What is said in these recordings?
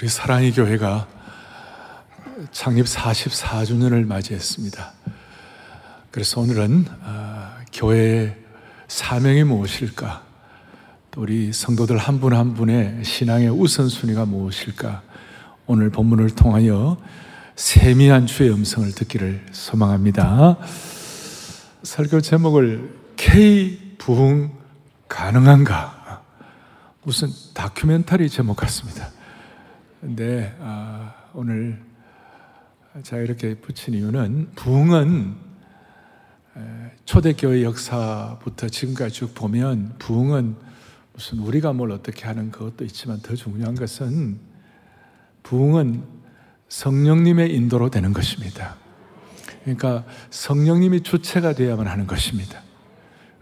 우리 사랑의 교회가 창립 44주년을 맞이했습니다. 그래서 오늘은 교회의 사명이 무엇일까, 또 우리 성도들 한 분 한 분의 신앙의 우선순위가 무엇일까, 오늘 본문을 통하여 세미한 주의 음성을 듣기를 소망합니다. 설교 제목을 K-부흥 가능한가? 무슨 다큐멘터리 제목 같습니다. 근데 오늘 제가 이렇게 붙인 이유는, 부흥은 초대교회 역사부터 지금까지 쭉 보면 부흥은 무슨 우리가 뭘 어떻게 하는 그것도 있지만, 더 중요한 것은 부흥은 성령님의 인도로 되는 것입니다. 그러니까 성령님이 주체가 되어야만 하는 것입니다.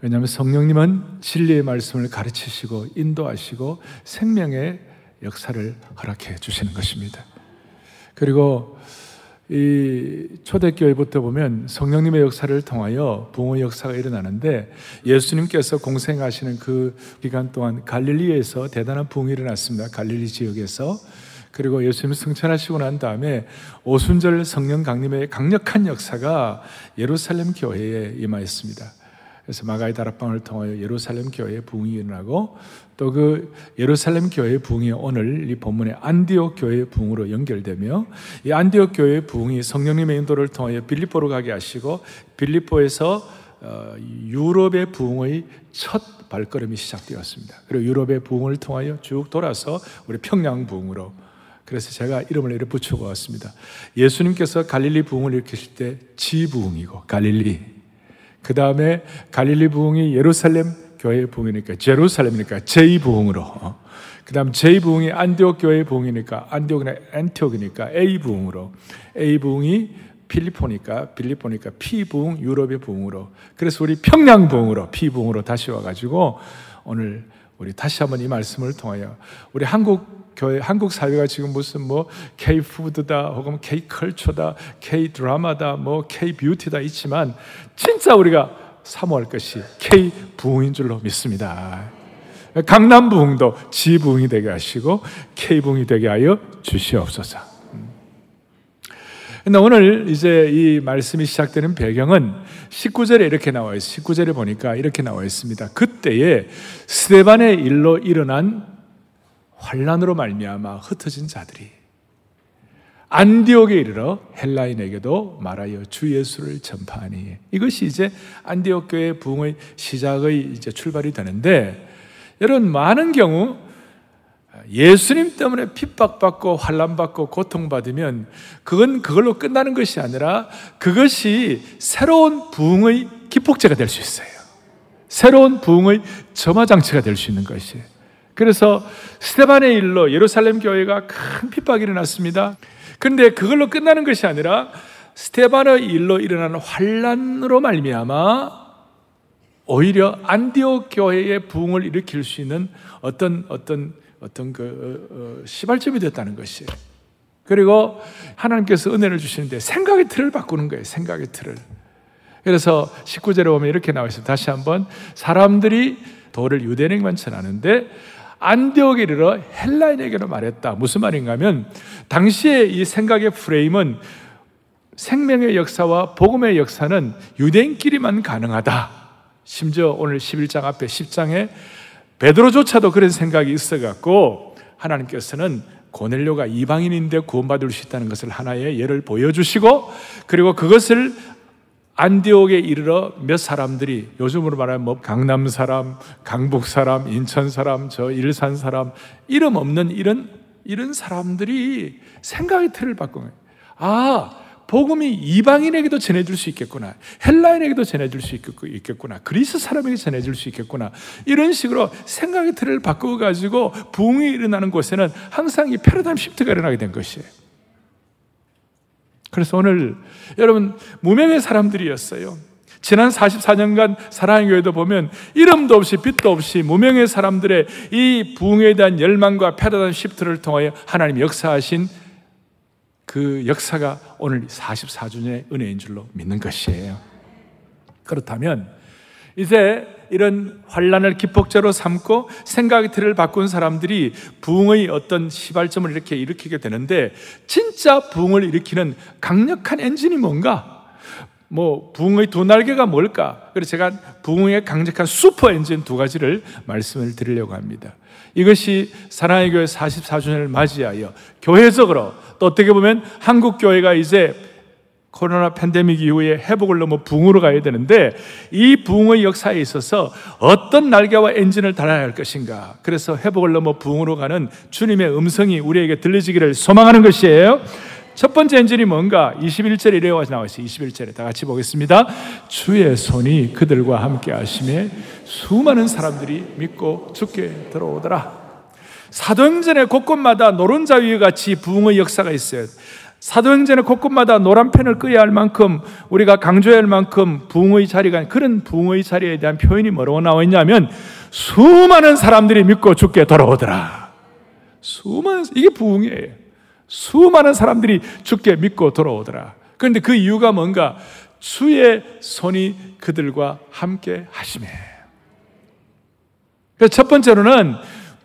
왜냐하면 성령님은 진리의 말씀을 가르치시고 인도하시고 생명의 역사를 허락해 주시는 것입니다. 그리고 이 초대교회부터 보면 성령님의 역사를 통하여 부흥의 역사가 일어나는데, 예수님께서 공생하시는 그 기간 동안 갈릴리에서 대단한 부흥이 일어났습니다. 갈릴리 지역에서. 그리고 예수님 승천하시고 난 다음에 오순절 성령 강림의 강력한 역사가 예루살렘 교회에 임하였습니다. 그래서 마가의 다락방을 통하여 예루살렘 교회의 부흥이 일어나고, 또 그 예루살렘 교회의 부흥이 오늘 이 본문의 안디옥 교회의 부흥으로 연결되며, 이 안디옥 교회의 부흥이 성령님의 인도를 통하여 빌립보로 가게 하시고, 빌립보에서 유럽의 부흥의 첫 발걸음이 시작되었습니다. 그리고 유럽의 부흥을 통하여 쭉 돌아서 우리 평양 부흥으로, 그래서 제가 이름을 이렇게 붙이고 왔습니다. 예수님께서 갈릴리 부흥을 일으키실 때 지부흥이고 갈릴리, 그 다음에 갈릴리 부흥이 예루살렘 교회의 부흥이니까 제루살렘이니까 제2부흥으로, 그 다음 제2부흥이 안디옥 교회의 부흥이니까 안티옥이니까 A부흥으로, A부흥이 빌리포니까 P부흥, 유럽의 부흥으로, 그래서 우리 평양 부흥으로, P부흥으로 다시 와가지고 오늘 우리 다시 한번 이 말씀을 통하여, 우리 한국 사회가 지금 무슨 뭐 K-푸드다, 혹은 K-컬처다, K-드라마다, 뭐 K-뷰티다 있지만, 진짜 우리가 사모할 것이 K-부흥인 줄로 믿습니다. 강남 부흥도 G-부흥이 되게 하시고 K-부흥이 되게 하여 주시옵소서. 근데 오늘 이제 이 말씀이 시작되는 배경은 19절에 이렇게 나와 있어요. 19절에 보니까 이렇게 나와 있습니다. 그때에 스데반의 일로 일어난 환란으로 말미암아 흩어진 자들이 안디옥에 이르러 헬라인에게도 말하여 주 예수를 전파하니, 이것이 이제 안디옥 교회 부흥의 시작의 이제 출발이 되는데, 여러분 많은 경우 예수님 때문에 핍박받고 환란받고 고통받으면 그건 그걸로 끝나는 것이 아니라, 그것이 새로운 부흥의 기폭제가 될 수 있어요. 새로운 부흥의 점화장치가 될 수 있는 것이에요. 그래서 스데반의 일로 예루살렘 교회가 큰 핍박이 일어났습니다. 그런데 그걸로 끝나는 것이 아니라, 스데반의 일로 일어나는 환란으로 말미암아 오히려 안디옥 교회의 부흥을 일으킬 수 있는 어떤 그 시발점이 됐다는 것이에요. 그리고 하나님께서 은혜를 주시는데 생각의 틀을 바꾸는 거예요. 생각의 틀을. 그래서 19절에 보면 이렇게 나와 있어요. 다시 한번, 사람들이 도를 유대인에게만 전하는데 안디옥에 이르러 헬라인에게로 말했다. 무슨 말인가 하면, 당시에 이 생각의 프레임은 생명의 역사와 복음의 역사는 유대인끼리만 가능하다. 심지어 오늘 11장 앞에 10장에 베드로조차도 그런 생각이 있어갖고, 하나님께서는 고넬료가 이방인인데 구원받을 수 있다는 것을 하나의 예를 보여주시고, 그리고 그것을 안디옥에 이르러 몇 사람들이, 요즘으로 말하면 뭐 강남 사람, 강북 사람, 인천 사람, 저 일산 사람, 이름 없는 이런 사람들이 생각의 틀을 바꾸는, 아, 복음이 이방인에게도 전해질 수 있겠구나, 헬라인에게도 전해질 수 있겠구나, 그리스 사람에게 전해질 수 있겠구나, 이런 식으로 생각의 틀을 바꿔가지고 부흥이 일어나는 곳에는 항상 이 패러다임 시프트가 일어나게 된 것이에요. 그래서 오늘 여러분, 무명의 사람들이었어요. 지난 44년간 사랑의 교회도 보면 이름도 없이 빛도 없이 무명의 사람들의 이 부흥에 대한 열망과 패러다임 시프트를 통하여 하나님 역사하신 그 역사가 오늘 44주년의 은혜인 줄로 믿는 것이에요. 그렇다면 이제 이런 환란을 기폭제로 삼고 생각의 틀을 바꾼 사람들이 부흥의 어떤 시발점을 이렇게 일으키게 되는데, 진짜 부흥을 일으키는 강력한 엔진이 뭔가? 부흥의 두 날개가 뭘까? 그래서 제가 부흥의 강력한 슈퍼 엔진 두 가지를 말씀을 드리려고 합니다. 이것이 사랑의 교회 44주년을 맞이하여 교회적으로, 또 어떻게 보면 한국 교회가 이제 코로나 팬데믹 이후에 회복을 넘어 부흥으로 가야 되는데, 이 부흥의 역사에 있어서 어떤 날개와 엔진을 달아야 할 것인가, 그래서 회복을 넘어 부흥으로 가는 주님의 음성이 우리에게 들려지기를 소망하는 것이에요. 첫 번째 엔진이 뭔가? 21절에 이래 나와 있어요. 21절에 다 같이 보겠습니다. 주의 손이 그들과 함께 하심에 수많은 사람들이 믿고 주께 들어오더라. 사도행전의 곳곳마다 노른자 위같이 부흥의 역사가 있어요. 사도행전의 곳곳마다 노란 펜을 끄야 할 만큼, 우리가 강조해야 할 만큼 부흥의 자리가, 그런 부흥의 자리에 대한 표현이 뭐라고 나와 있냐면, 수많은 사람들이 믿고 주께 돌아오더라. 이게 부흥이에요. 수많은 사람들이 주께 믿고 돌아오더라. 그런데 그 이유가 뭔가? 주의 손이 그들과 함께 하시네. 그래서 첫 번째로는,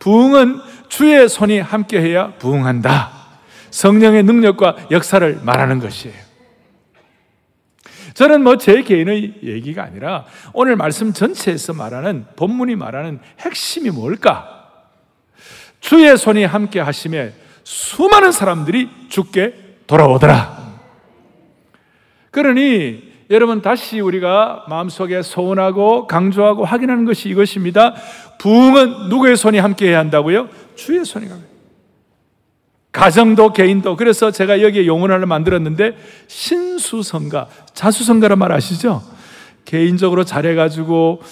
부흥은 주의 손이 함께 해야 부흥한다. 성령의 능력과 역사를 말하는 것이에요. 저는 제 개인의 얘기가 아니라 오늘 말씀 전체에서 말하는, 본문이 말하는 핵심이 뭘까? 주의 손이 함께 하심에 수많은 사람들이 주께 돌아오더라. 그러니 여러분, 다시 우리가 마음속에 소원하고 강조하고 확인하는 것이 이것입니다. 부흥은 누구의 손이 함께 해야 한다고요? 주의 손이 함께. 가정도 개인도. 그래서 제가 여기에 용어를 하나 만들었는데, 신수성가, 자수성가란 말 아시죠? 개인적으로 잘해가지고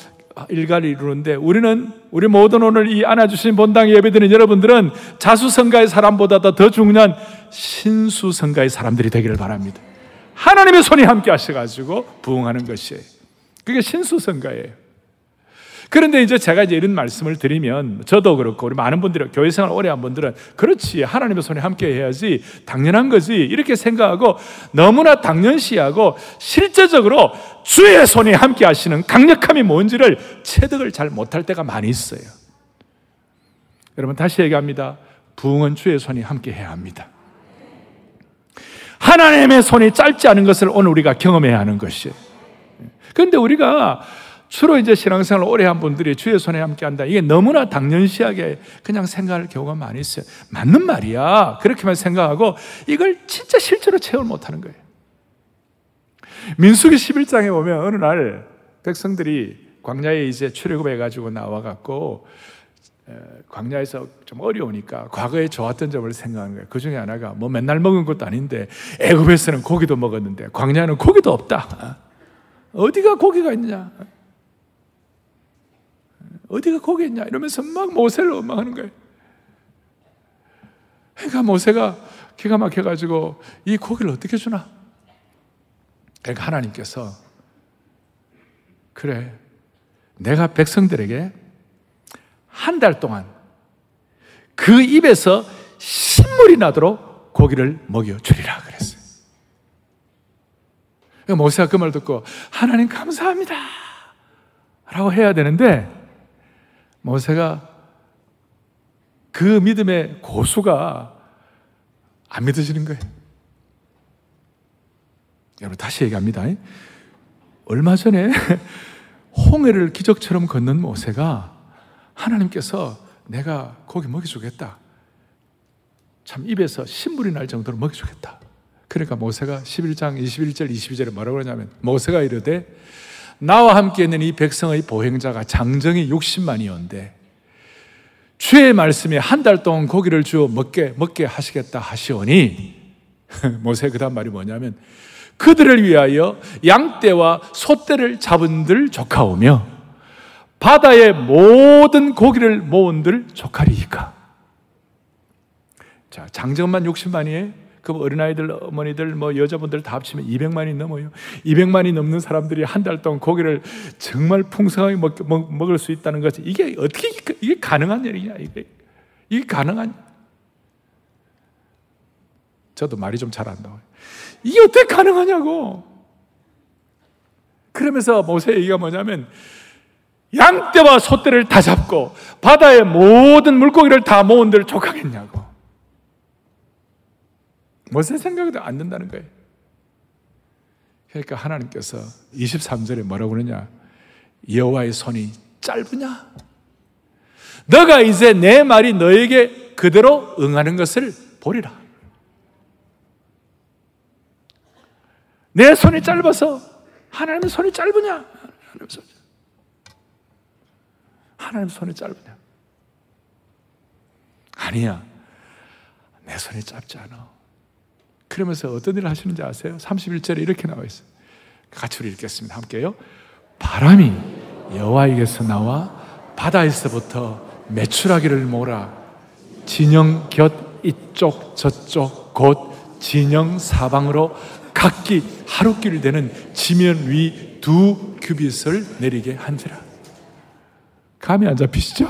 일가를 이루는데, 우리는, 우리 모든 오늘 이 안아주신 본당에 예배드리는 여러분들은 자수성가의 사람보다 더 중요한 신수성가의 사람들이 되기를 바랍니다. 하나님의 손이 함께 하셔가지고 부흥하는 것이에요. 그게 신수성가예요. 그런데 제가 이런 말씀을 드리면, 저도 그렇고 우리 많은 분들이 교회 생활 오래 한 분들은, 그렇지, 하나님의 손에 함께 해야지, 당연한 거지, 이렇게 생각하고 너무나 당연시하고, 실제적으로 주의 손이 함께 하시는 강력함이 뭔지를 체득을 잘 못할 때가 많이 있어요. 여러분, 다시 얘기합니다. 부흥은 주의 손이 함께 해야 합니다. 하나님의 손이 짧지 않은 것을 오늘 우리가 경험해야 하는 것이에요. 그런데 우리가 주로 신앙생활을 오래 한 분들이 주의 손에 함께 한다, 이게 너무나 당연시하게 그냥 생각할 경우가 많이 있어요. 맞는 말이야, 그렇게만 생각하고 이걸 진짜 실제로 체험을 못하는 거예요. 민수기 11장에 보면, 어느 날 백성들이 광야에 출애굽해가지고 나와갖고, 광야에서 좀 어려우니까 과거에 좋았던 점을 생각하는 거예요. 그 중에 하나가, 맨날 먹은 것도 아닌데, 애굽에서는 고기도 먹었는데 광야는 고기도 없다. 어디가 고기가 있냐? 어디가 거기였냐? 이러면서 막 모세를 원망하는 거예요. 그러니까 모세가 기가 막혀가지고, 이 고기를 어떻게 주나? 그러니까 하나님께서, 그래, 내가 백성들에게 한 달 동안 그 입에서 신물이 나도록 고기를 먹여주리라 그랬어요. 그러니까 모세가 그 말 듣고 하나님 감사합니다 라고 해야 되는데, 모세가 그 믿음의 고수가 안 믿으시는 거예요. 여러분, 다시 얘기합니다. 얼마 전에 홍해를 기적처럼 걷는 모세가, 하나님께서 내가 고기 먹여주겠다, 참 입에서 신물이 날 정도로 먹여주겠다. 그러니까 모세가 11장 21절 22절에 뭐라고 그러냐면, 모세가 이르되, 나와 함께 있는 이 백성의 보행자가 장정이 60만이온데 주의 말씀에 한 달 동안 고기를 주어 먹게 하시겠다 하시오니, 모세의 그 다음 말이 뭐냐면, 그들을 위하여 양떼와 소떼를 잡은들 조카오며 바다의 모든 고기를 모은들 조카리이까. 자, 장정만 60만이에요. 그 어린아이들, 어머니들, 여자분들 다 합치면 200만이 넘어요. 200만이 넘는 사람들이 한 달 동안 고기를 정말 풍성하게 먹을 수 있다는 거지. 이게 어떻게, 이게 가능한 일이냐, 이게 가능한. 저도 말이 좀 잘 안 나와요. 이게 어떻게 가능하냐고. 그러면서 모세의 얘기가 뭐냐면, 양떼와 소떼를 다 잡고 바다의 모든 물고기를 다 모은 데를 족하겠냐고. 무슨 생각도 안 든다는 거예요. 그러니까 하나님께서 23절에 뭐라고 그러냐, 여호와의 손이 짧으냐? 너가 이제 내 말이 너에게 그대로 응하는 것을 보리라. 내 손이 짧아서 하나님의 손이 짧으냐? 하나님의 손이 짧으냐? 아니야, 내 손이 짧지 않아. 그러면서 어떤 일을 하시는지 아세요? 31절에 이렇게 나와 있어요. 같이 우리 읽겠습니다. 함께요. 바람이 여호와에게서 나와 바다에서부터 메추라기를 몰아 진영 곁 이쪽 저쪽 곧 진영 사방으로 각기 하룻길 되는 지면 위 2규빗을 내리게 한지라. 감이 안 잡히시죠?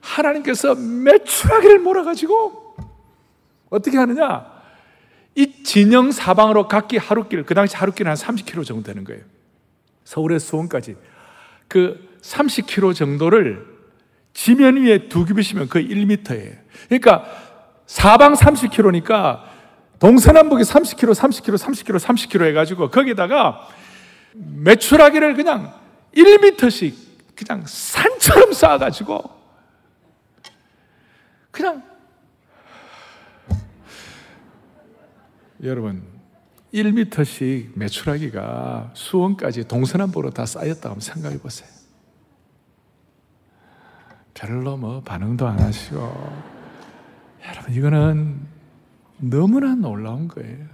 하나님께서 메추라기를 몰아가지고 어떻게 하느냐? 이 진영 사방으로 각기 하룻길, 그 당시 하룻길은 한 30km 정도 되는 거예요. 서울에서 수원까지. 그 30km 정도를 지면 위에 2규빗이면 거의 1m예요. 그러니까 사방 30km니까 동서남북이 30km, 30km, 30km, 30km 해가지고 거기다가 메추라기를 그냥 1m씩 그냥 산처럼 쌓아가지고 그냥 여러분 1m씩 메추라기가 수원까지 동서남북으로 다 쌓였다고 한번 생각해 보세요. 별로 뭐 반응도 안 하시고 여러분 이거는 너무나 놀라운 거예요.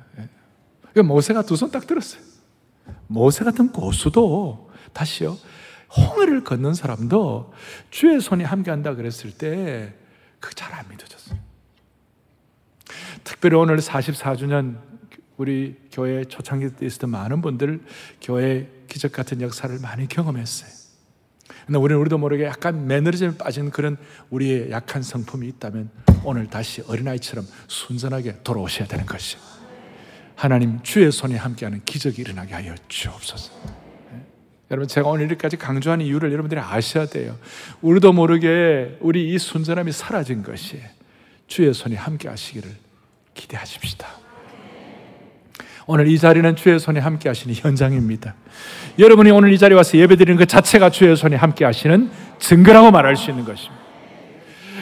그러니까 모세가 두 손 딱 들었어요. 모세 같은 고수도 다시요, 홍해를 걷는 사람도 주의 손이 함께한다 그랬을 때 그거 잘 안 믿어졌어요. 특별히 오늘 44주년 우리 교회 초창기 때 있었던 많은 분들 교회 기적 같은 역사를 많이 경험했어요. 근데 우리는 우리도 모르게 약간 매너리즘에 빠진 그런 우리의 약한 성품이 있다면 오늘 다시 어린아이처럼 순전하게 돌아오셔야 되는 것이죠. 하나님 주의 손에 함께하는 기적이 일어나게 하여 주옵소서. 네? 여러분 제가 오늘 이렇게까지 강조하는 이유를 여러분들이 아셔야 돼요. 우리도 모르게 우리 이 순전함이 사라진 것이 주의 손이 함께하시기를 기대하십시다. 오늘 이 자리는 주의 손에 함께하시는 현장입니다. 여러분이 오늘 이 자리에 와서 예배드리는 것 자체가 주의 손에 함께하시는 증거라고 말할 수 있는 것입니다.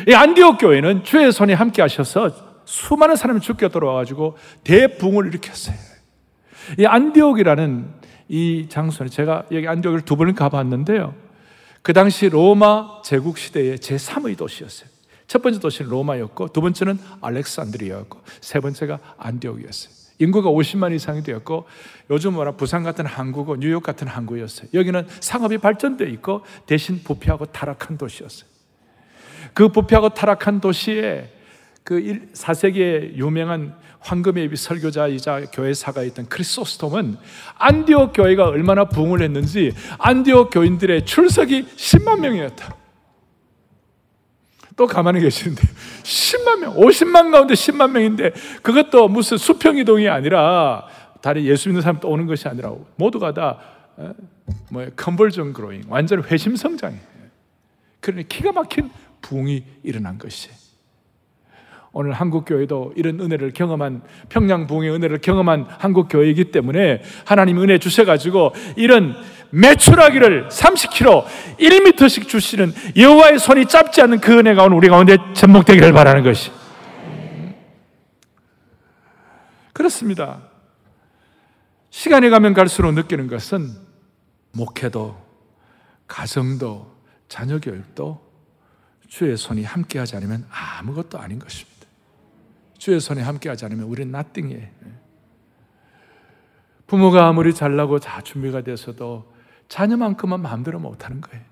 이 안디옥 교회는 주의 손이 함께 하셔서 수많은 사람이 죽게 돌아와가지고 대붕을 일으켰어요. 이 안디옥이라는 이 장소는 제가 여기 안디옥을 두 번 가봤는데요. 그 당시 로마 제국 시대의 제3의 도시였어요. 첫 번째 도시는 로마였고, 두 번째는 알렉산드리아였고, 세 번째가 안디옥이었어요. 인구가 50만 이상이 되었고, 요즘 뭐라 부산 같은 항구고 뉴욕 같은 항구였어요. 여기는 상업이 발전되어 있고 대신 부패하고 타락한 도시였어요. 그 부패하고 타락한 도시에 그 4세기에 유명한 황금의 입이 설교자이자 교회사가 있던 크리소스톰은 안디옥 교회가 얼마나 부흥을 했는지 안디옥 교인들의 출석이 10만 명이었다. 또 가만히 계시는데 10만 명, 50만 가운데 10만 명인데 그것도 무슨 수평이동이 아니라 다리 예수 믿는 사람 또 오는 것이 아니라 모두가 다 컨버전 그로잉, 완전 회심 성장이에요. 그러니 기가 막힌 부흥이 일어난 것이. 오늘 한국교회도 이런 은혜를 경험한, 평양 부흥의 은혜를 경험한 한국교회이기 때문에 하나님 은혜 주셔가지고 이런 메추라기를 30km, 1m씩 주시는 여호와의 손이 짧지 않은 그 은혜가 오늘 우리 가운데 전복되기를 바라는 것이. 그렇습니다. 시간이 가면 갈수록 느끼는 것은 목회도, 가정도, 자녀교육도 주의 손이 함께하지 않으면 아무것도 아닌 것입니다. 주의 손이 함께하지 않으면 우리는 nothing이에요. 부모가 아무리 잘나고 다 준비가 돼서도 자녀만큼은 마음대로 못하는 거예요.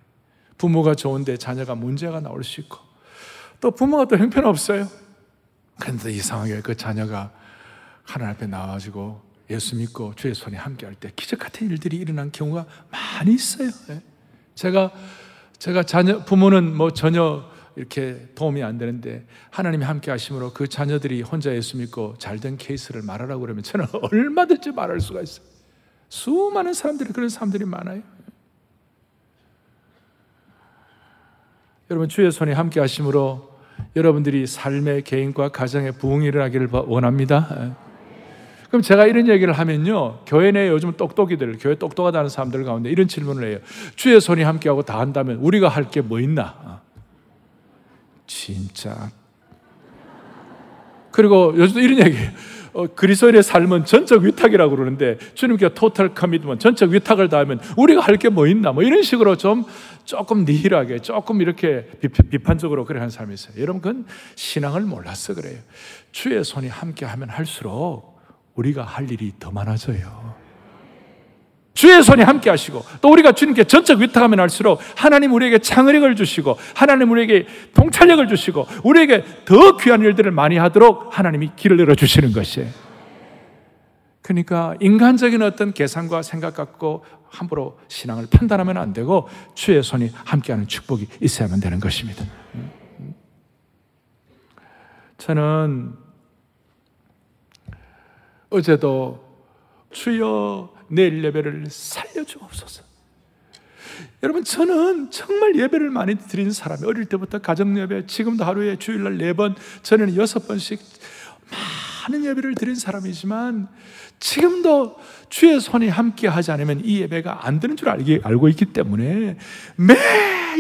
부모가 좋은데 자녀가 문제가 나올 수 있고, 또 부모가 또 형편없어요. 그런데 이상하게 그 자녀가 하나님 앞에 나와가지고 예수 믿고 주의 손이 함께할 때 기적 같은 일들이 일어난 경우가 많이 있어요. 제가 부모는 뭐 전혀 이렇게 도움이 안 되는데 하나님이 함께 하심으로 그 자녀들이 혼자 예수 믿고 잘된 케이스를 말하라고 그러면 저는 얼마든지 말할 수가 있어요. 수많은 사람들이, 그런 사람들이 많아요. 여러분 주의 손이 함께 하심으로 여러분들이 삶의 개인과 가정의 부흥이 일어나기를 원합니다. 그럼 제가 이런 얘기를 하면요, 교회 내에 요즘 똑똑이들, 교회 똑똑하다는 사람들 가운데 이런 질문을 해요. 주의 손이 함께하고 다 한다면 우리가 할 게 뭐 있나? 진짜. 그리고 요즘도 이런 얘기예요. 그리스도인의 삶은 전적 위탁이라고 그러는데 주님께서 토탈 커밋먼트, 전적 위탁을 다하면 우리가 할 게 뭐 있나? 뭐 이런 식으로 조금 니힐하게, 조금 이렇게 비판적으로 그래 하는 사람이 있어요. 여러분 그건 신앙을 몰라서 그래요. 주의 손이 함께하면 할수록 우리가 할 일이 더 많아져요. 주의 손이 함께 하시고 또 우리가 주님께 전적 위탁하면 할수록 하나님 우리에게 창의력을 주시고 하나님 우리에게 통찰력을 주시고 우리에게 더 귀한 일들을 많이 하도록 하나님이 길을 열어주시는 것이에요. 그러니까 인간적인 어떤 계산과 생각 갖고 함부로 신앙을 판단하면 안 되고 주의 손이 함께하는 축복이 있어야만 되는 것입니다. 저는 어제도 주여 내일 예배를 살려주옵소서. 여러분 저는 정말 예배를 많이 드린 사람이에요. 어릴 때부터 가정예배, 지금도 하루에 주일날 4번, 전에는 6번씩 많은 예배를 드린 사람이지만 지금도 주의 손이 함께하지 않으면 이 예배가 안 되는 줄 알고 있기 때문에 매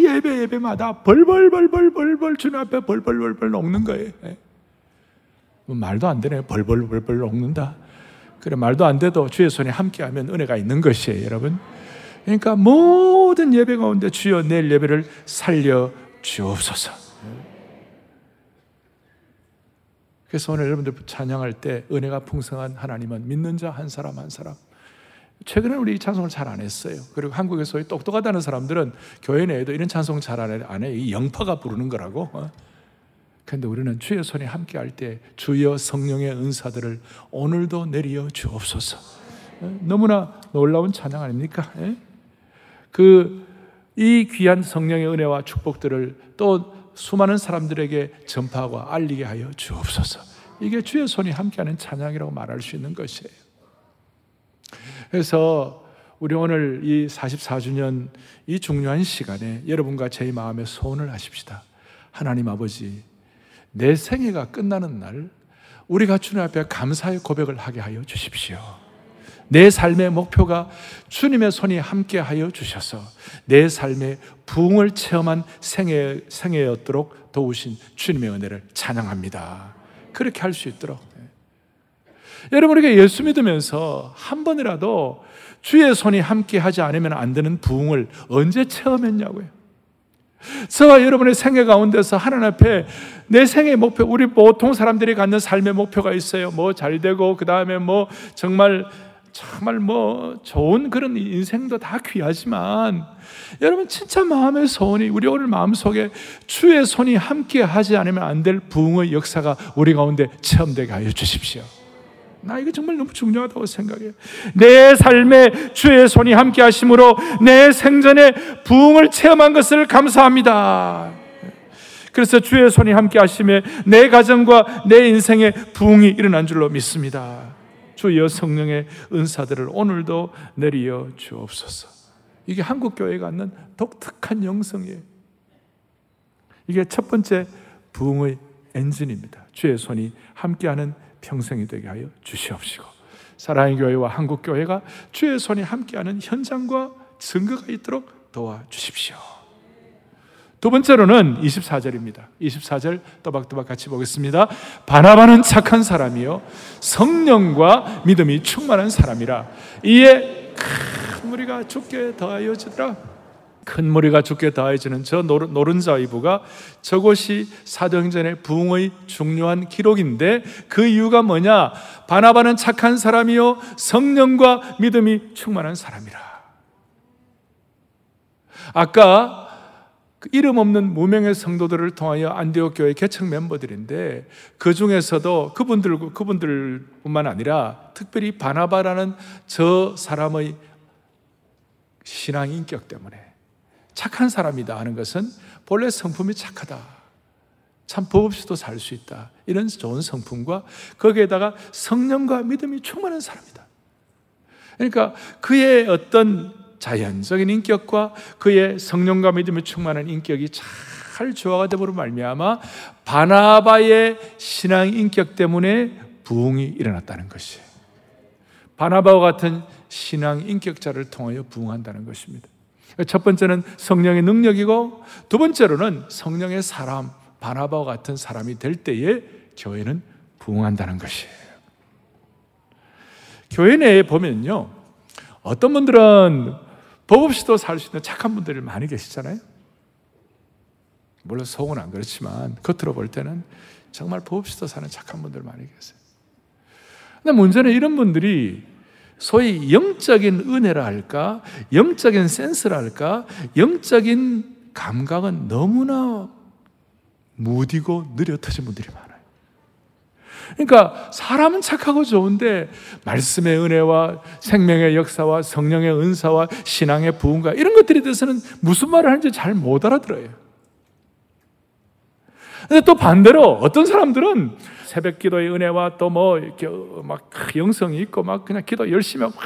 예배마다 벌벌벌벌벌벌 주님 앞에 벌벌벌벌 녹는 거예요. 말도 안 되네요. 벌벌벌벌 녹는다. 그래 말도 안 돼도 주의 손이 함께하면 은혜가 있는 것이에요, 여러분. 그러니까 모든 예배 가운데 주여 내일 예배를 살려 주옵소서. 그래서 오늘 여러분들 찬양할 때 은혜가 풍성한 하나님은 믿는 자 한 사람 한 사람. 최근에 우리 찬송을 잘 안 했어요. 그리고 한국에서 똑똑하다는 사람들은 교회 내에도 이런 찬송 잘 안 해요. 이 영파가 부르는 거라고. 근데 우리는 주의 손이 함께 할 때 주여 성령의 은사들을 오늘도 내려 주옵소서. 너무나 놀라운 찬양 아닙니까? 이 귀한 성령의 은혜와 축복들을 또 수많은 사람들에게 전파하고 알리게 하여 주옵소서. 이게 주의 손이 함께하는 찬양이라고 말할 수 있는 것이에요. 그래서 우리 오늘 이 44주년 이 중요한 시간에 여러분과 제 마음에 소원을 하십시다. 하나님 아버지, 내 생애가 끝나는 날 우리가 주님 앞에 감사의 고백을 하게 하여 주십시오. 내 삶의 목표가 주님의 손이 함께하여 주셔서 내 삶의 부흥을 체험한 생애였도록 도우신 주님의 은혜를 찬양합니다. 그렇게 할 수 있도록 여러분, 우리가 예수 믿으면서 한 번이라도 주의 손이 함께하지 않으면 안 되는 부흥을 언제 체험했냐고요. 저와 여러분의 생애 가운데서 하나님 앞에 내 생애의 목표, 우리 보통 사람들이 갖는 삶의 목표가 있어요. 뭐 잘되고 그 다음에 뭐 정말 뭐 좋은 그런 인생도 다 귀하지만 여러분 진짜 마음의 소원이, 우리 오늘 마음속에 주의 손이 함께 하지 않으면 안 될 부흥의 역사가 우리 가운데 체험되게 하여 주십시오. 나 이거 정말 너무 중요하다고 생각해요. 내 삶에 주의 손이 함께 하심으로 내 생전에 부흥을 체험한 것을 감사합니다. 그래서 주의 손이 함께 하심에 내 가정과 내 인생에 부흥이 일어난 줄로 믿습니다. 주여 성령의 은사들을 오늘도 내려 주옵소서. 이게 한국교회가 갖는 독특한 영성이에요. 이게 첫 번째 부흥의 엔진입니다. 주의 손이 함께하는 평생이 되게 하여 주시옵시고 사랑의 교회와 한국교회가 주의 손이 함께하는 현장과 증거가 있도록 도와주십시오. 두 번째로는 24절입니다. 24절 또박또박 같이 보겠습니다. 바나바는 착한 사람이요 성령과 믿음이 충만한 사람이라 이에 큰 무리가 죽게 더하여지더라. 큰 무리가 죽게 더하여지는 저 노른자위부가 저곳이 사도행전의 부흥의 중요한 기록인데 그 이유가 뭐냐? 바나바는 착한 사람이요 성령과 믿음이 충만한 사람이라. 아까 그 이름 없는 무명의 성도들을 통하여 안디옥 교회 개척 멤버들인데 그 중에서도 그분들뿐만 아니라 특별히 바나바라는 저 사람의 신앙 인격 때문에 착한 사람이다 하는 것은 본래 성품이 착하다, 참 법 없이도 살 수 있다, 이런 좋은 성품과 거기에다가 성령과 믿음이 충만한 사람이다. 그러니까 그의 어떤 자연적인 인격과 그의 성령과 믿음이 충만한 인격이 참 잘 조화가 되므로 말미암아 바나바의 신앙 인격 때문에 부흥이 일어났다는 것이, 바나바와 같은 신앙 인격자를 통하여 부흥한다는 것입니다. 첫 번째는 성령의 능력이고, 두 번째로는 성령의 사람, 바나바와 같은 사람이 될 때에 교회는 부흥한다는 것이에요. 교회 내에 보면요, 어떤 분들은 법 없이도 살 수 있는 착한 분들이 많이 계시잖아요. 물론 속은 안 그렇지만 겉으로 볼 때는 정말 법 없이도 사는 착한 분들 많이 계세요. 근데 문제는 이런 분들이 소위 영적인 은혜라 할까, 영적인 센스라 할까, 영적인 감각은 너무나 무디고 느려터진 분들이 많아요. 그러니까 사람은 착하고 좋은데 말씀의 은혜와 생명의 역사와 성령의 은사와 신앙의 부흥과 이런 것들에 대해서는 무슨 말을 하는지 잘 못 알아들어요. 그런데 또 반대로 어떤 사람들은 새벽기도의 은혜와 또 뭐 이렇게 막 영성이 있고 막 그냥 기도 열심히 하고 막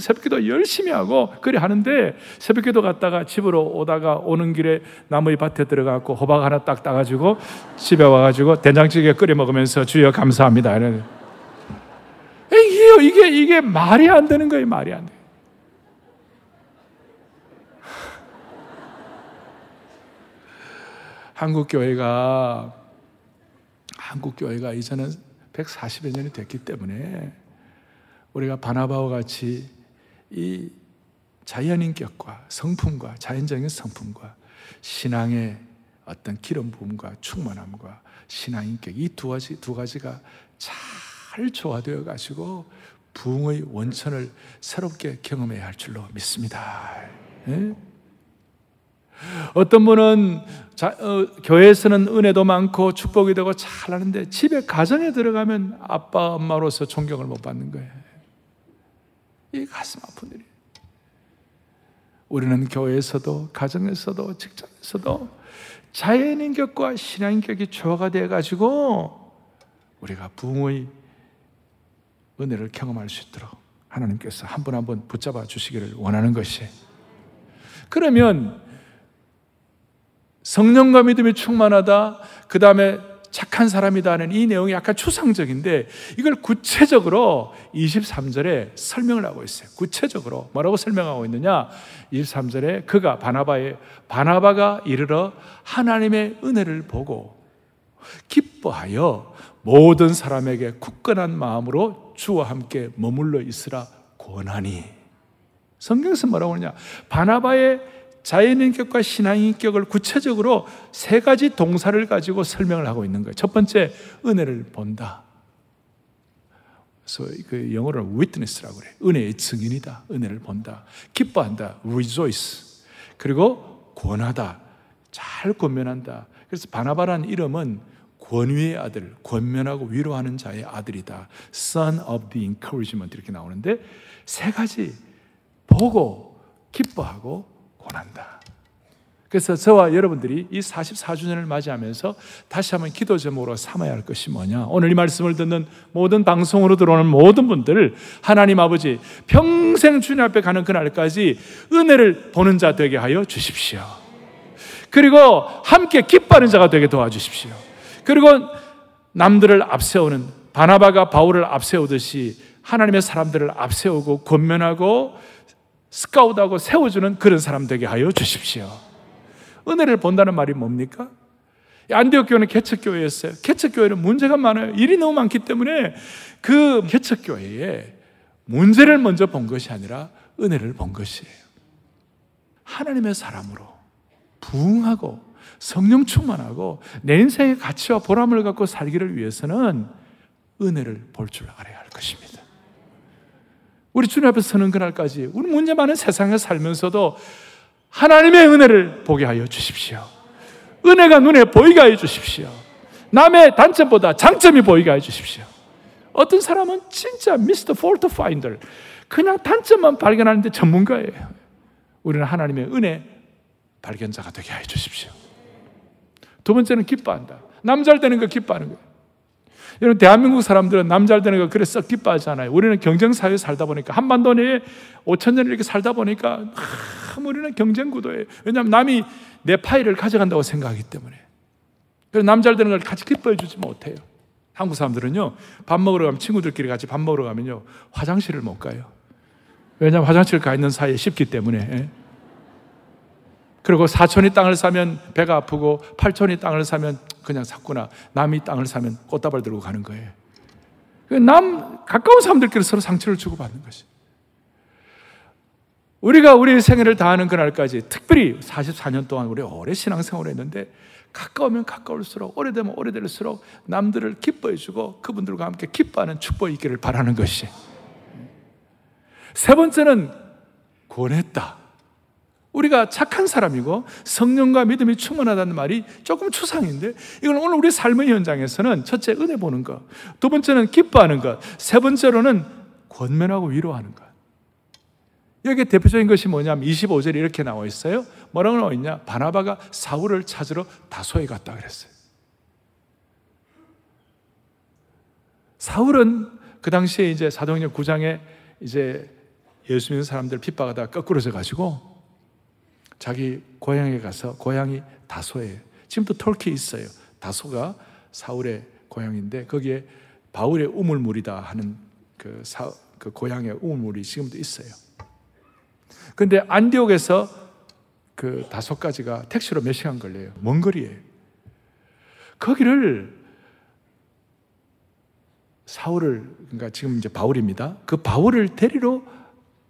새벽기도 열심히 하고 그래 하는데, 새벽기도 갔다가 집으로 오다가 오는 길에 나무의 밭에 들어가고 호박 하나 딱 따가지고 집에 와가지고 된장찌개 끓여 먹으면서 주여 감사합니다 이러는. 이게 말이 안 되는 거예요, 말이 안 돼. 한국 교회가 이제는 140여 년이 됐기 때문에 우리가 바나바와 같이 이 자연인격과 성품과 자연적인 성품과 신앙의 어떤 기름 부음과 충만함과 신앙인격, 이 두 가지가 잘 조화되어 가지고 부흥의 원천을 새롭게 경험해야 할 줄로 믿습니다. 네? 어떤 분은 교회에서는 은혜도 많고 축복이 되고 잘 하는데 집에 가정에 들어가면 아빠, 엄마로서 존경을 못 받는 거예요. 이게 가슴 아픈 일이에요. 우리는 교회에서도 가정에서도 직장에서도 자연인격과 신앙인격이 조화가 돼가지고 우리가 부흥의 은혜를 경험할 수 있도록 하나님께서 한 분 한 분 붙잡아 주시기를 원하는 것이, 그러면 성령과 믿음이 충만하다, 그 다음에 착한 사람이다 하는 이 내용이 약간 추상적인데 이걸 구체적으로 23절에 설명을 하고 있어요. 구체적으로 뭐라고 설명하고 있느냐, 23절에 그가 바나바가 이르러 하나님의 은혜를 보고 기뻐하여 모든 사람에게 굳건한 마음으로 주와 함께 머물러 있으라 권하니. 성경에서 뭐라고 하느냐, 바나바의 자연인격과 신앙인격을 구체적으로 세 가지 동사를 가지고 설명을 하고 있는 거예요. 첫 번째, 은혜를 본다. 그래서 그 영어로는 witness라고 그래요. 은혜의 증인이다. 은혜를 본다. 기뻐한다. rejoice. 그리고 권하다. 잘 권면한다. 그래서 바나바라는 이름은 권위의 아들, 권면하고 위로하는 자의 아들이다. son of the encouragement 이렇게 나오는데, 세 가지 보고 기뻐하고 권한다. 그래서 저와 여러분들이 이 44주년을 맞이하면서 다시 한번 기도 제목으로 삼아야 할 것이 뭐냐, 오늘 이 말씀을 듣는 모든, 방송으로 들어오는 모든 분들, 하나님 아버지 평생 주님 앞에 가는 그날까지 은혜를 보는 자 되게 하여 주십시오. 그리고 함께 기뻐하는 자가 되게 도와주십시오. 그리고 남들을 앞세우는, 바나바가 바울을 앞세우듯이 하나님의 사람들을 앞세우고 권면하고 스카웃하고 세워주는 그런 사람 되게 하여 주십시오. 은혜를 본다는 말이 뭡니까? 안디옥 교회는 개척교회였어요. 개척교회는 문제가 많아요. 일이 너무 많기 때문에 그 개척교회에 문제를 먼저 본 것이 아니라 은혜를 본 것이에요. 하나님의 사람으로 부흥하고 성령 충만하고 내 인생의 가치와 보람을 갖고 살기를 위해서는 은혜를 볼 줄 알아야 할 것입니다. 우리 주님 앞에 서는 그날까지 우리 문제 많은 세상에 살면서도 하나님의 은혜를 보게 하여 주십시오. 은혜가 눈에 보이게 하여 주십시오. 남의 단점보다 장점이 보이게 하여 주십시오. 어떤 사람은 진짜 미스터 폴트 파인더, 그냥 단점만 발견하는데 전문가예요. 우리는 하나님의 은혜 발견자가 되게 하여 주십시오. 두 번째는 기뻐한다. 남 잘 되는 거 기뻐하는 거예요. 여러분, 대한민국 사람들은 남 잘 되는 거 그래 썩 기뻐하지 않아요. 우리는 경쟁사회에 살다 보니까, 한반도 내에 5,000년 이렇게 살다 보니까 참 우리는 경쟁 구도예요. 왜냐하면 남이 내 파일을 가져간다고 생각하기 때문에. 그래서 남 잘 되는 걸 같이 기뻐해 주지 못해요. 한국 사람들은요, 밥 먹으러 가면, 친구들끼리 같이 밥 먹으러 가면요, 화장실을 못 가요. 왜냐하면 화장실 가 있는 사이에 씹기 때문에. 그리고 사촌이 땅을 사면 배가 아프고, 팔촌이 땅을 사면 그냥 샀구나. 남이 땅을 사면 꽃다발 들고 가는 거예요. 남, 가까운 사람들끼리 서로 상처를 주고받는 것이. 우리가 우리의 생애를 다하는 그날까지, 특별히 44년 동안 우리 오래 신앙생활을 했는데, 가까우면 가까울수록, 오래되면 오래될수록 남들을 기뻐해주고 그분들과 함께 기뻐하는 축복이 있기를 바라는 것이. 세 번째는 구원했다. 우리가 착한 사람이고 성령과 믿음이 충만하다는 말이 조금 추상인데, 이건 오늘 우리 삶의 현장에서는 첫째 은혜 보는 것, 두 번째는 기뻐하는 것, 세 번째로는 권면하고 위로하는 것. 여기 대표적인 것이 뭐냐면 25절에 이렇게 나와 있어요. 뭐라고 나와 있냐? 바나바가 사울을 찾으러 다소에 갔다 그랬어요. 사울은 그 당시에 이제 사도행전 9장에 이제 예수 믿는 사람들 핍박하다가 거꾸로져 가지고 자기 고향에 가서, 고향이 다소예요. 지금도 터키에 있어요. 다소가 사울의 고향인데, 거기에 바울의 우물물이다 하는 그 고향의 우물물이 지금도 있어요. 그런데 안디옥에서 그 다소까지가 택시로 몇 시간 걸려요. 먼 거리예요. 거기를 사울을, 그러니까 지금 이제 바울입니다. 그 바울을 데리러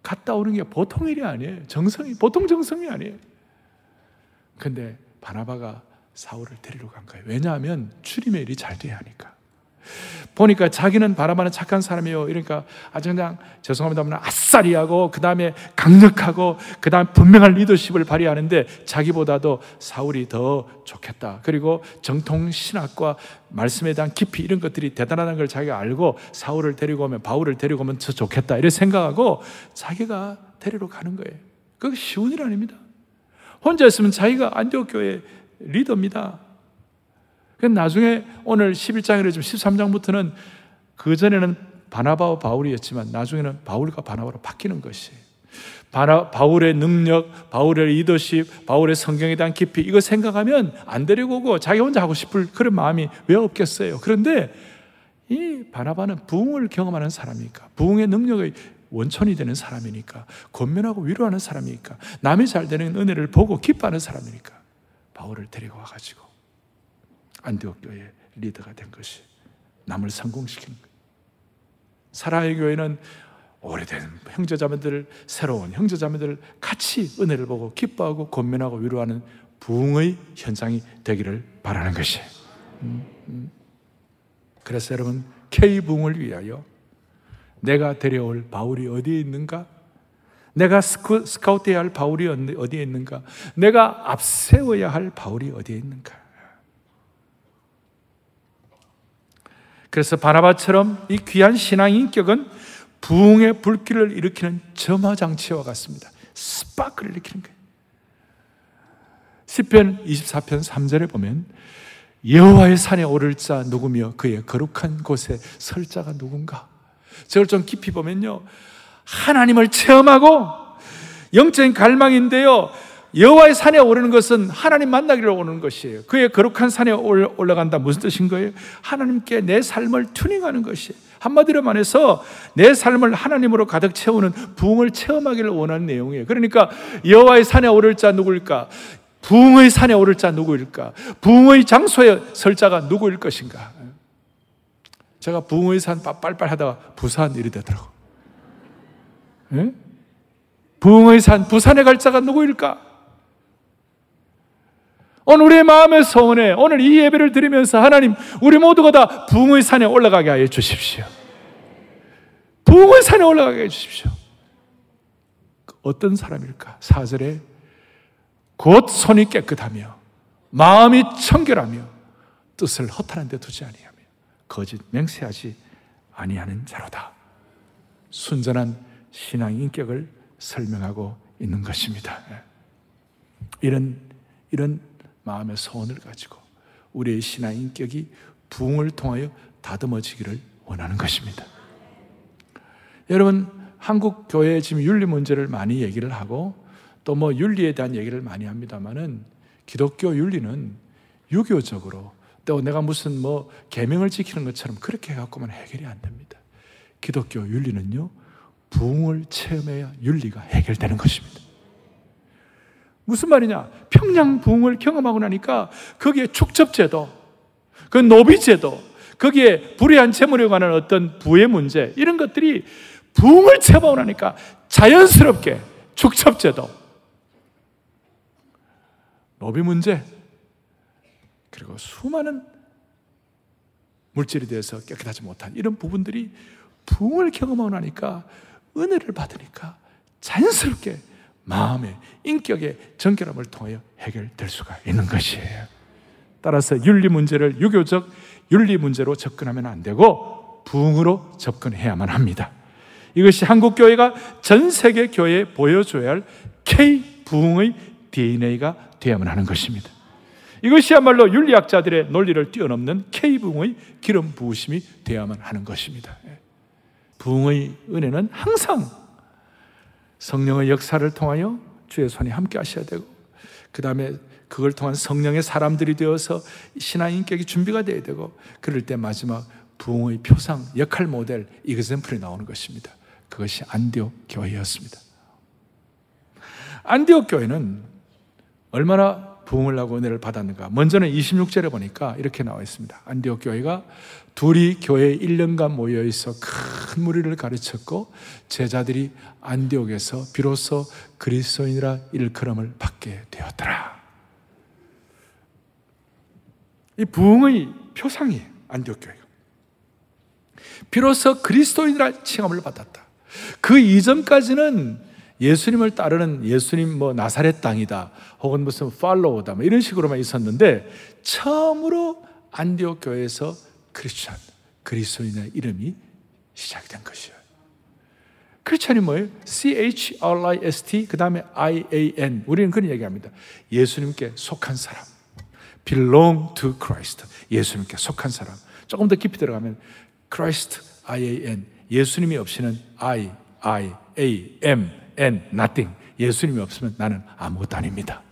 갔다 오는 게 보통 일이 아니에요. 보통 정성이 아니에요. 근데 바나바가 사울을 데리러 간 거예요. 왜냐하면 추림의 일이 잘 돼야 하니까. 보니까 자기는 바나바는 착한 사람이에요. 이러니까 아주 그냥 죄송합니다만 아싸리 하고, 그 다음에 강력하고, 그 다음에 분명한 리더십을 발휘하는데, 자기보다도 사울이 더 좋겠다. 그리고 정통 신학과 말씀에 대한 깊이, 이런 것들이 대단하다는 걸 자기가 알고, 사울을 데리고 오면, 바울을 데리고 오면 더 좋겠다, 이렇게 생각하고 자기가 데리러 가는 거예요. 그게 쉬운 일 아닙니다. 혼자 있으면 자기가 안디옥 교회 리더입니다. 나중에 오늘 11장에는 좀 13장부터는 그전에는 바나바와 바울이었지만 나중에는 바울과 바나바로 바뀌는 것이, 바울의 능력, 바울의 리더십, 바울의 성경에 대한 깊이, 이거 생각하면 안 데리고 오고 자기 혼자 하고 싶을 그런 마음이 왜 없겠어요. 그런데 이 바나바는 부흥을 경험하는 사람이니까, 부흥의 능력의 원천이 되는 사람이니까, 권면하고 위로하는 사람이니까, 남이 잘 되는 은혜를 보고 기뻐하는 사람이니까 바울을 데리고 와가지고 안디옥 교회의 리더가 된 것이, 남을 성공시키는 거예요. 사랑의 교회는 오래된 형제자매들, 새로운 형제자매들 같이 은혜를 보고 기뻐하고 권면하고 위로하는 부흥의 현상이 되기를 바라는 것이에요. 그래서 여러분, K-부흥을 위하여 내가 데려올 바울이 어디에 있는가? 내가 스카우트해야 할 바울이 어디에 있는가? 내가 앞세워야 할 바울이 어디에 있는가? 그래서 바나바처럼 이 귀한 신앙 인격은 부흥의 불길을 일으키는 점화장치와 같습니다. 스파크를 일으키는 거예요. 시편 24편 3절에 보면, 여호와의 산에 오를 자 누구며 그의 거룩한 곳에 설 자가 누군가. 저걸 좀 깊이 보면요, 하나님을 체험하고 영적인 갈망인데요, 여호와의 산에 오르는 것은 하나님 만나기로 오는 것이에요. 그의 거룩한 산에 올라간다, 무슨 뜻인 거예요? 하나님께 내 삶을 튜닝하는 것이에요. 한마디로 말해서 내 삶을 하나님으로 가득 채우는 부흥을 체험하기를 원하는 내용이에요. 그러니까 여호와의 산에 오를 자 누구일까? 부흥의 산에 오를 자 누구일까? 부흥의 장소에 설 자가 누구일 것인가? 제가 부흥의 산 빨빨 하다가 부산 일이 되더라고요. 예? 부흥의 산, 부산에 갈 자가 누구일까? 오늘 우리의 마음의 소원에, 오늘 이 예배를 드리면서, 하나님 우리 모두가 다 부흥의 산에 올라가게 하여 주십시오. 부흥의 산에 올라가게 해 주십시오. 어떤 사람일까? 4절에 곧 손이 깨끗하며 마음이 청결하며 뜻을 허탄한 데 두지 아니하며 거짓 맹세하지 아니하는 자로다. 순전한 신앙 인격을 설명하고 있는 것입니다. 이런 마음의 소원을 가지고 우리의 신앙 인격이 부흥을 통하여 다듬어지기를 원하는 것입니다. 여러분, 한국 교회에 지금 윤리 문제를 많이 얘기를 하고, 또 뭐 윤리에 대한 얘기를 많이 합니다만은 기독교 윤리는 유교적으로 또 내가 무슨 뭐 계명을 지키는 것처럼 그렇게 해갖고만 해결이 안 됩니다. 기독교 윤리는요, 부흥을 체험해야 윤리가 해결되는 것입니다. 무슨 말이냐? 평양 부흥을 경험하고 나니까 거기에 축첩제도, 그 노비제도, 거기에 불의한 재물에 관한 어떤 부의 문제, 이런 것들이 부흥을 체험하고 나니까 자연스럽게 축첩제도, 노비 문제, 그리고 수많은 물질에 대해서 깨끗하지 못한 이런 부분들이 부흥을 경험하고 나니까, 은혜를 받으니까 자연스럽게 마음의 인격의 정결함을 통하여 해결될 수가 있는 것이에요. 따라서 윤리 문제를 유교적 윤리 문제로 접근하면 안 되고 부흥으로 접근해야만 합니다. 이것이 한국교회가 전 세계 교회에 보여줘야 할 K-부흥의 DNA가 되어야만 하는 것입니다. 이것이야말로 윤리학자들의 논리를 뛰어넘는 K-부흥의 기름 부으심이 되어야만 하는 것입니다. 부흥의 은혜는 항상 성령의 역사를 통하여 주의 손이 함께 하셔야 되고, 그 다음에 그걸 통한 성령의 사람들이 되어서 신앙 인격이 준비가 되어야 되고, 그럴 때 마지막 부흥의 표상, 역할 모델, 이그샘플이 나오는 것입니다. 그것이 안디옥 교회였습니다. 안디옥 교회는 얼마나 부흥을 하고 은혜를 받았는가? 먼저는 26절에 보니까 이렇게 나와 있습니다. 안디옥 교회가 둘이 교회에 1년간 모여 있어 큰 무리를 가르쳤고, 제자들이 안디옥에서 비로소 그리스도인이라 일컬음을 받게 되었더라. 이 부흥의 표상이 안디옥 교회예요. 비로소 그리스도인이라 칭함을 받았다. 그 이전까지는 예수님을 따르는 예수님 뭐 나사렛 땅이다, 혹은 무슨 팔로우다, 뭐 이런 식으로만 있었는데, 처음으로 안디옥 교회에서 크리스찬, 그리스도인의 이름이 시작된 것이에요. 크리스찬이 뭐예요? CHRIST, 그 다음에 IAN. 우리는 그런 얘기합니다. 예수님께 속한 사람. belong to Christ. 예수님께 속한 사람. 조금 더 깊이 들어가면 Christ, IAN. 예수님이 없이는 I, A, M. And nothing. 예수님이 없으면 나는 아무것도 아닙니다.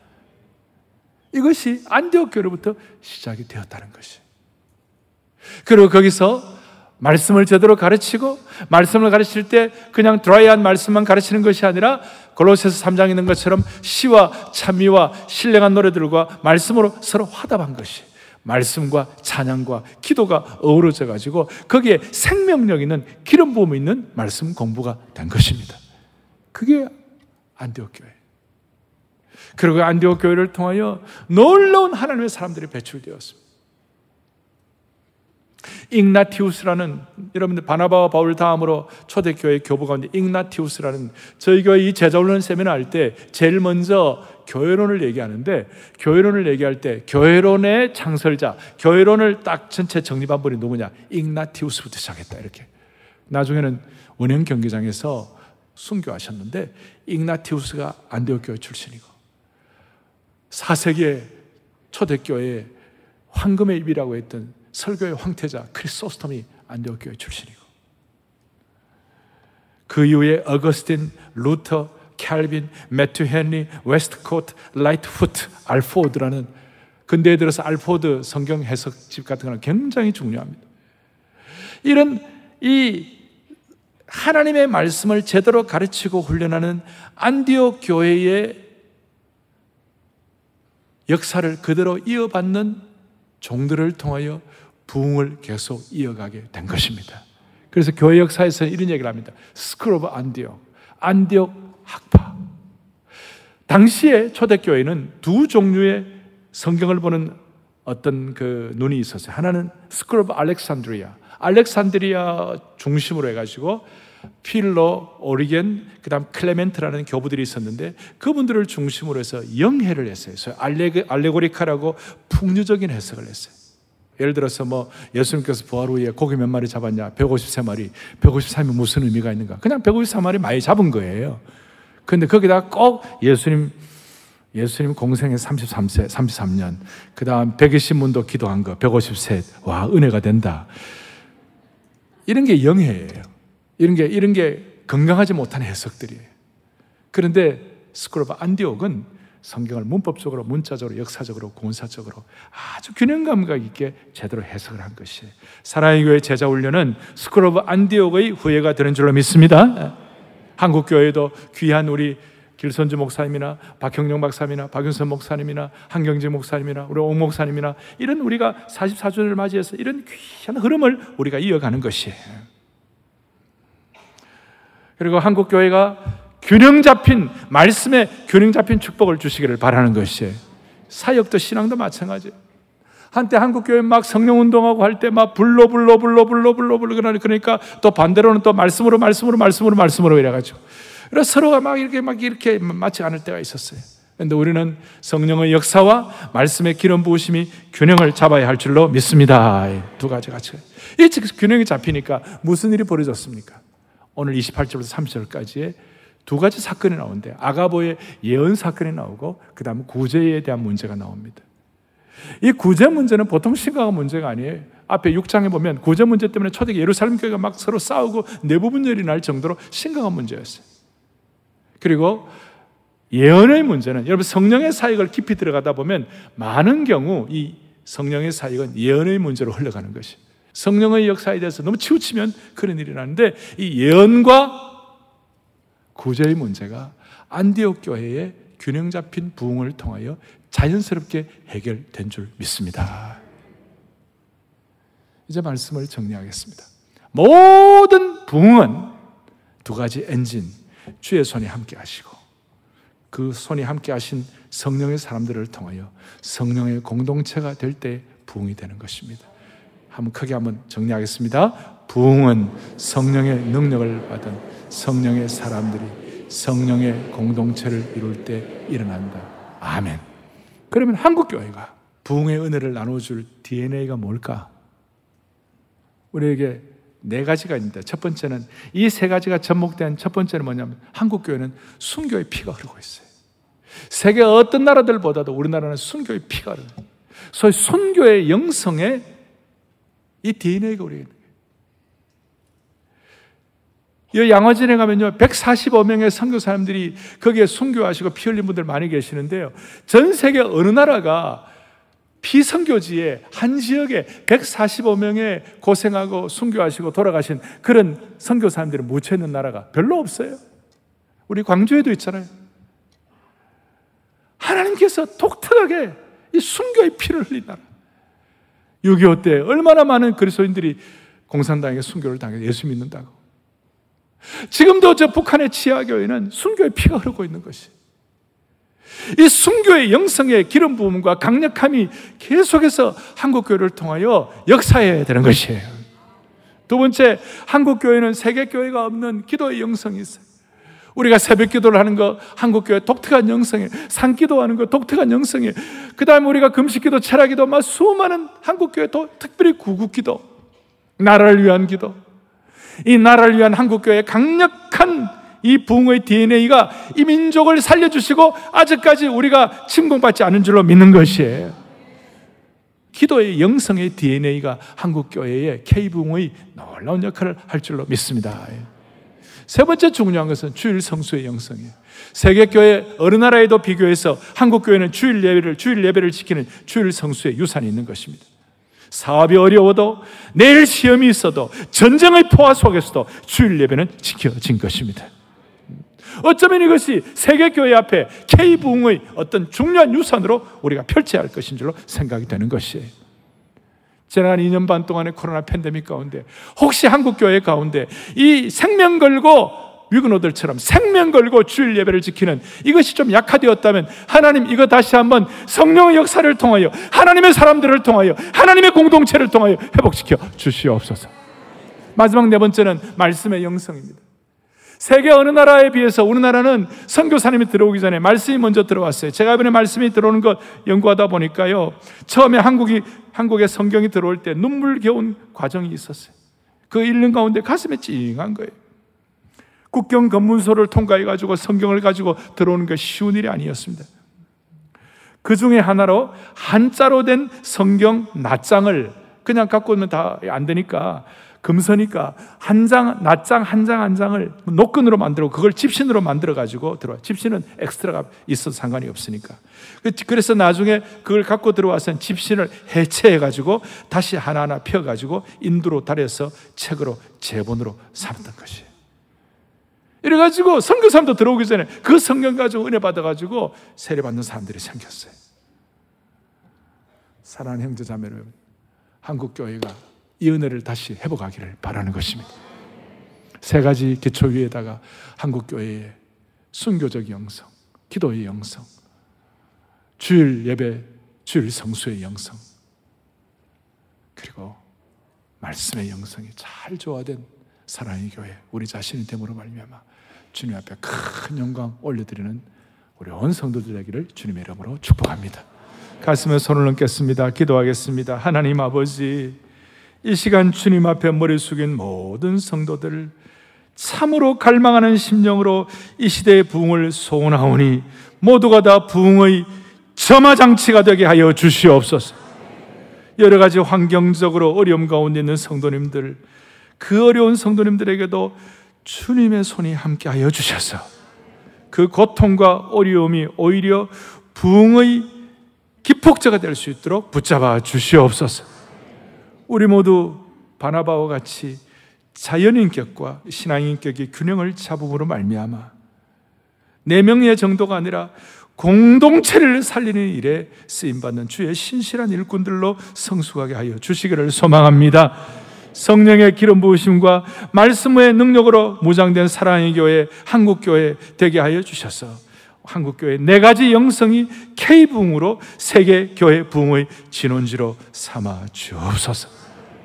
이것이 안디옥 교회로부터 시작이 되었다는 것이. 그리고 거기서 말씀을 제대로 가르치고, 말씀을 가르칠 때 그냥 드라이한 말씀만 가르치는 것이 아니라 골로새서 3장에 있는 것처럼 시와 찬미와 신령한 노래들과 말씀으로 서로 화답한 것이, 말씀과 찬양과 기도가 어우러져 가지고 거기에 생명력 있는 기름 부음 있는 말씀 공부가 된 것입니다. 그게 안디옥 교회. 그리고 안디옥 교회를 통하여 놀라운 하나님의 사람들이 배출되었습니다. 익나티우스라는, 여러분들 바나바와 바울 다음으로 초대교회 교부 가운데 익나티우스라는, 저희 교회 이 제자훈련 세미나 할 때 제일 먼저 교회론을 얘기하는데, 교회론을 얘기할 때 교회론의 창설자, 교회론을 딱 전체 정립한 분이 누구냐? 익나티우스부터 시작했다, 이렇게. 나중에는 원형 경기장에서 순교하셨는데, 익나티우스가 안디옥 교회 출신이고, 4세기에 초대교회의 황금의 입이라고 했던 설교의 황태자 크리소스톰이 안디옥 교회 출신이고, 그 이후에 어거스틴, 루터, 캘빈, 매튜 헨리, 웨스트코트, 라이트풋, 알포드라는, 근대에 들어서 알포드 성경 해석집 같은 거는 굉장히 중요합니다. 이런 이 하나님의 말씀을 제대로 가르치고 훈련하는 안디옥 교회의 역사를 그대로 이어받는 종들을 통하여 부흥을 계속 이어가게 된 것입니다. 그래서 교회 역사에서는 이런 얘기를 합니다. 스쿨 오브 안디옥, 안디옥 학파. 당시에 초대교회는 두 종류의 성경을 보는 어떤 그 눈이 있었어요. 하나는 스쿨 오브 알렉산드리아, 알렉산드리아 중심으로 해가지고 필로, 오리겐, 그 다음 클레멘트라는 교부들이 있었는데, 그분들을 중심으로 해서 영해를 했어요. 알레고리카라고 풍류적인 해석을 했어요. 예를 들어서 뭐 예수님께서 부활 후에 고기 몇 마리 잡았냐? 153마리. 153이 무슨 의미가 있는가? 그냥 153마리 많이 잡은 거예요. 그런데 거기다가 꼭 예수님 공생의 33세, 33년, 그 다음 120문도 기도한 거, 153, 와, 은혜가 된다. 이런 게 영해예요. 이런 게 건강하지 못한 해석들이에요. 그런데 스쿨 오브 안디옥은 성경을 문법적으로, 문자적으로, 역사적으로, 군사적으로 아주 균형감각 있게 제대로 해석을 한 것이에요. 사랑의 교회 제자훈련은 스쿨 오브 안디옥의 후예가 되는 줄로 믿습니다. 한국교회도 귀한 우리 길선주 목사님이나 박형룡 박사님이나 박윤선 목사님이나 한경재 목사님이나 우리 옥 목사님이나 이런 우리가 44주년을 맞이해서 이런 귀한 흐름을 우리가 이어가는 것이에요. 그리고 한국교회가 균형 잡힌, 말씀에 균형 잡힌 축복을 주시기를 바라는 것이에요. 사역도 신앙도 마찬가지예요. 한때 한국교회 막 성령운동하고 할 때 막 불로 그러니까 또 반대로는 또 말씀으로 이래가지고 그래서 서로가 막 이렇게 맞지 않을 때가 있었어요. 그런데 우리는 성령의 역사와 말씀의 기름 부으심이 균형을 잡아야 할 줄로 믿습니다. 두 가지 같이. 이 균형이 잡히니까 무슨 일이 벌어졌습니까? 오늘 28절부터 30절까지의 두 가지 사건이 나오는데 아가보의 예언 사건이 나오고 그 다음 구제에 대한 문제가 나옵니다. 이 구제 문제는 보통 심각한 문제가 아니에요. 앞에 6장에 보면 구제 문제 때문에 초대기 예루살렘 교회가 막 서로 싸우고 내부 분열이 날 정도로 심각한 문제였어요. 그리고 예언의 문제는 여러분 성령의 사역을 깊이 들어가다 보면 많은 경우 이 성령의 사역은 예언의 문제로 흘러가는 것이 성령의 역사에 대해서 너무 치우치면 그런 일이 나는데 이 예언과 구제의 문제가 안디옥 교회의 균형 잡힌 부흥을 통하여 자연스럽게 해결된 줄 믿습니다. 이제 말씀을 정리하겠습니다. 모든 부흥은 두 가지 엔진 주의 손이 함께 하시고 그 손이 함께 하신 성령의 사람들을 통하여 성령의 공동체가 될 때 부흥이 되는 것입니다. 한번 크게 한번 정리하겠습니다. 부흥은 성령의 능력을 받은 성령의 사람들이 성령의 공동체를 이룰 때 일어난다. 아멘. 그러면 한국교회가 부흥의 은혜를 나눠줄 DNA가 뭘까? 우리에게 네 가지가 있는데 첫 번째는 이 세 가지가 접목된 첫 번째는 뭐냐면 한국교회는 순교의 피가 흐르고 있어요. 세계 어떤 나라들보다도 우리나라는 순교의 피가 흐르고 있어요. 소위 순교의 영성에 이 DNA가 우리에게 있는 거예요. 양화진에 가면요 145명의 선교사님들이 거기에 순교하시고 피 흘린 분들 많이 계시는데요. 전 세계 어느 나라가 피선교지에 한 지역에 145명의 고생하고 순교하시고 돌아가신 그런 선교사님들이 묻혀있는 나라가 별로 없어요. 우리 광주에도 있잖아요. 하나님께서 독특하게 이 순교의 피를 흘린 나라. 6.25 때 얼마나 많은 그리스도인들이 공산당에게 순교를 당해서 예수 믿는다고. 지금도 저 북한의 지하교회는 순교의 피가 흐르고 있는 것이 이 순교의 영성의 기름 부음과 강력함이 계속해서 한국교회를 통하여 역사해야 되는 것이에요. 두 번째, 한국교회는 세계교회가 없는 기도의 영성이 있어요. 우리가 새벽 기도를 하는 거 한국교회 독특한 영성이에요. 산기도하는 거 독특한 영성이에요. 그 다음에 우리가 금식기도, 철야기도, 막 수많은 한국교회 특별히 구국기도, 나라를 위한 기도, 이 나라를 위한 한국교회의 강력한 이 부흥의 DNA가 이 민족을 살려주시고 아직까지 우리가 침공받지 않은 줄로 믿는 것이에요. 기도의 영성의 DNA가 한국교회의 K-부흥의 놀라운 역할을 할 줄로 믿습니다. 세 번째 중요한 것은 주일 성수의 영성이에요. 세계교회 어느 나라에도 비교해서 한국교회는 주일 예배를 지키는 주일 성수의 유산이 있는 것입니다. 사업이 어려워도 내일 시험이 있어도 전쟁의 포화 속에서도 주일 예배는 지켜진 것입니다. 어쩌면 이것이 세계교회 앞에 K-부흥의 어떤 중요한 유산으로 우리가 펼쳐야 할 것인 줄로 생각이 되는 것이에요. 지난 2년 반 동안의 코로나 팬데믹 가운데 혹시 한국교회 가운데 이 생명 걸고 위그노들처럼 생명 걸고 주일 예배를 지키는 이것이 좀 약화되었다면 하나님 이거 다시 한번 성령의 역사를 통하여 하나님의 사람들을 통하여 하나님의 공동체를 통하여 회복시켜 주시옵소서. 마지막 네 번째는 말씀의 영성입니다. 세계 어느 나라에 비해서 우리나라는 선교사님이 들어오기 전에 말씀이 먼저 들어왔어요. 제가 이번에 말씀이 들어오는 것 연구하다 보니까요. 처음에 한국에 성경이 들어올 때 눈물겨운 과정이 있었어요. 그 읽는 가운데 가슴에 찡한 거예요. 국경 검문소를 통과해가지고 성경을 가지고 들어오는 게 쉬운 일이 아니었습니다. 그 중에 하나로 한자로 된 성경 낱장을 그냥 갖고 오면 다 안 되니까 금서니까 한 장, 낱장 한 장 한 장을 노끈으로 만들고 그걸 집신으로 만들어 가지고 들어와. 집신은 엑스트라가 있어도 상관이 없으니까. 그래서 나중에 그걸 갖고 들어와서는 집신을 해체해 가지고 다시 하나하나 펴 가지고 인두로 달여서 책으로 제본으로 삼던 것이에요. 이래 가지고 선교사람도 들어오기 전에 그 성경 가지고 은혜 받아 가지고 세례 받는 사람들이 생겼어요. 사랑하는 형제 자매들, 한국 교회가 이 은혜를 다시 회복하기를 바라는 것입니다. 세 가지 기초 위에다가 한국 교회의 순교적 영성, 기도의 영성, 주일 예배, 주일 성수의 영성, 그리고 말씀의 영성이 잘 조화된 사랑의 교회, 우리 자신이 됨으로 말미암아 주님 앞에 큰 영광 올려드리는 우리 온 성도들 되기를 주님의 이름으로 축복합니다. 가슴에 손을 얹겠습니다. 기도하겠습니다. 하나님 아버지, 이 시간 주님 앞에 머리 숙인 모든 성도들 참으로 갈망하는 심령으로 이 시대의 부흥을 소원하오니 모두가 다 부흥의 점화장치가 되게 하여 주시옵소서. 여러 가지 환경적으로 어려움 가운데 있는 성도님들, 그 어려운 성도님들에게도 주님의 손이 함께 하여 주셔서 그 고통과 어려움이 오히려 부흥의 기폭제가 될 수 있도록 붙잡아 주시옵소서. 우리 모두 바나바와 같이 자연인격과 신앙인격의 균형을 잡음으로 말미암아 네 명의 정도가 아니라 공동체를 살리는 일에 쓰임받는 주의 신실한 일꾼들로 성숙하게 하여 주시기를 소망합니다. 성령의 기름 부으심과 말씀의 능력으로 무장된 사랑의 교회, 한국교회 되게 하여 주셔서 한국교회 네 가지 영성이 K-부흥으로 세계교회 부흥의 진원지로 삼아 주옵소서.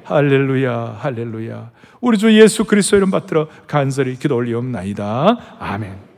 할렐루야, 할렐루야. 우리 주 예수 그리스도 이름 받들어 간절히 기도 올리옵나이다. 아멘.